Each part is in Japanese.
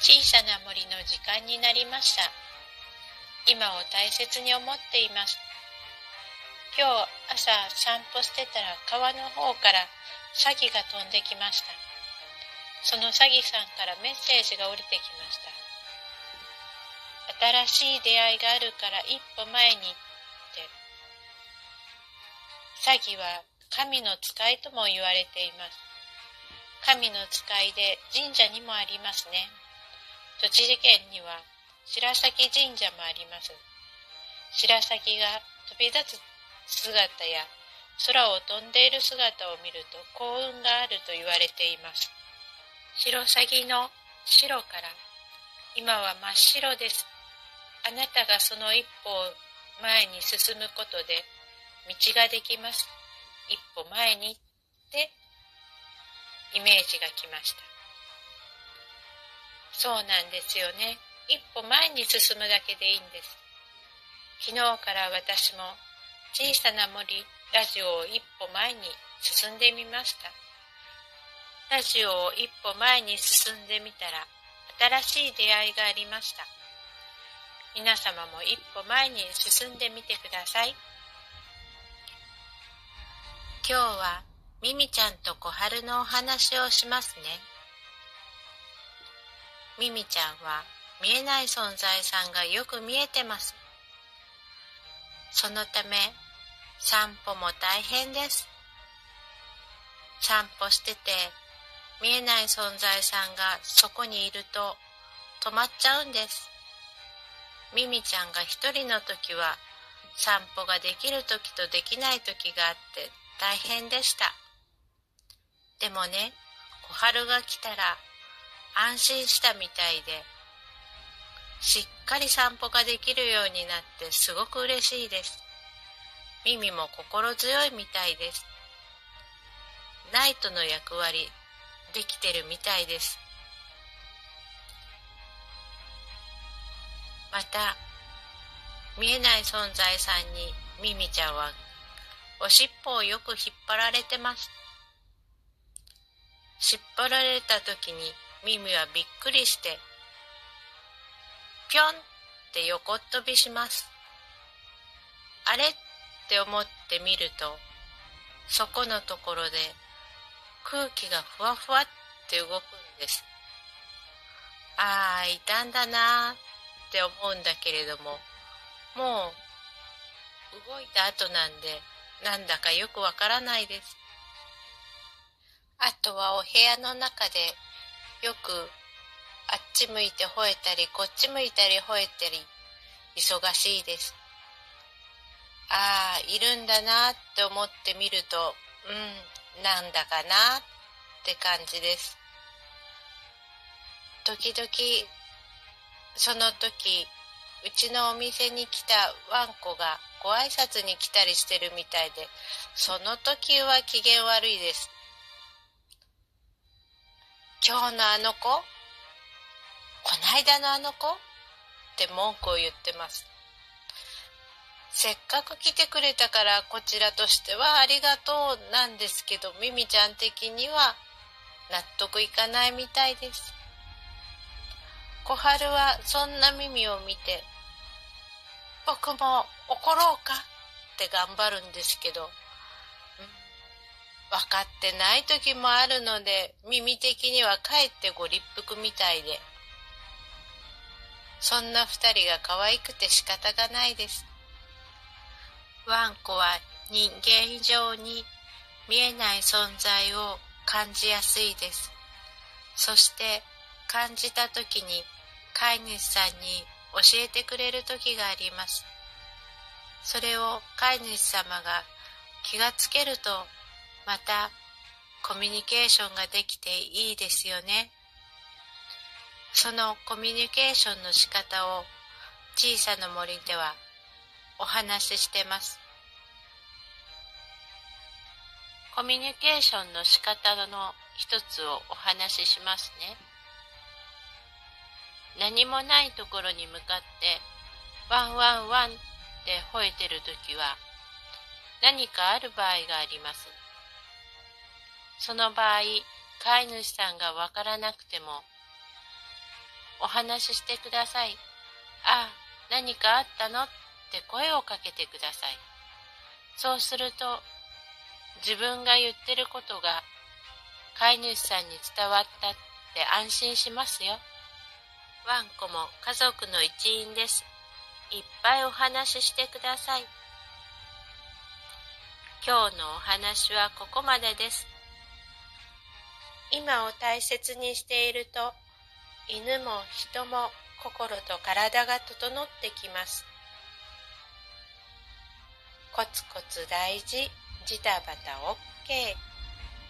小さな森の時間になりました。今を大切に思っています。今日朝散歩してたら川の方からサギが飛んできました。そのサギさんからメッセージが降りてきました。新しい出会いがあるから一歩前にって。サギは神の使いとも言われています。神の使いで神社にもありますね。栃木県には白崎神社もあります。白崎が飛び立つ姿や空を飛んでいる姿を見ると幸運があると言われています。白鷺の白から、今は真っ白です。あなたがその一歩前に進むことで道ができます。一歩前にってイメージがきました。そうなんですよね。一歩前に進むだけでいいんです。昨日から私も小さな森ラジオを一歩前に進んでみました。ラジオを一歩前に進んでみたら新しい出会いがありました。皆様も一歩前に進んでみてください。今日はミミちゃんと小春のお話をしますね。ミミちゃんは見えない存在さんがよく見えてます。そのため散歩も大変です。散歩してて見えない存在さんがそこにいると止まっちゃうんです。ミミちゃんが一人の時は散歩ができる時とできない時があって大変でした。でもね、小春が来たら安心したみたいで、しっかり散歩ができるようになってすごく嬉しいです。ミミも心強いみたいです。ナイトの役割できてるみたいです。また見えない存在さんにミミちゃんはおしっぽをよく引っ張られてます。引っ張られた時にミミはびっくりしてぴょんって横っ飛びします。あれって思ってみると、そこのところで空気がふわふわって動くんです。ああ、いたんだなって思うんだけれども、もう動いた後なんでなんだかよくわからないです。あとはお部屋の中でよくあっち向いて吠えたり、こっち向いたり吠えたり、忙しいです。ああ、いるんだなって思ってみると、なんだかなって感じです。時々、その時、うちのお店に来たワンコがご挨拶に来たりしてるみたいで、その時は機嫌悪いです。今日のあの子、こないだのあの子って文句を言ってます。せっかく来てくれたからこちらとしてはありがとうなんですけど、ミミちゃん的には納得いかないみたいです。小春はそんなミミを見て、僕も怒ろうかって頑張るんですけど、分かってない時もあるので、ミミ的にはかえってご立腹みたいで、そんな二人が可愛くて仕方がないです。ワンコは人間以上に見えない存在を感じやすいです。そして感じたときに飼い主さんに教えてくれるときがあります。それを飼い主様が気がつけると、またコミュニケーションができていいですよね。そのコミュニケーションの仕方を小さな森ではお話ししてます。コミュニケーションの仕方の一つをお話ししますね。何もないところに向かってワンワンワンって吠えてるときは何かある場合があります。その場合、飼い主さんがわからなくてもお話ししてください。あ、何かあったのって声をかけてください。そうすると、自分が言ってることが飼い主さんに伝わったって安心しますよ。ワンコも家族の一員です。いっぱいお話ししてください。今日のお話はここまでです。今を大切にしていると、犬も人も心と体が整ってきます。コツコツ大事、ジタバタ OK。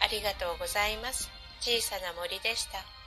ありがとうございます。小さな森でした。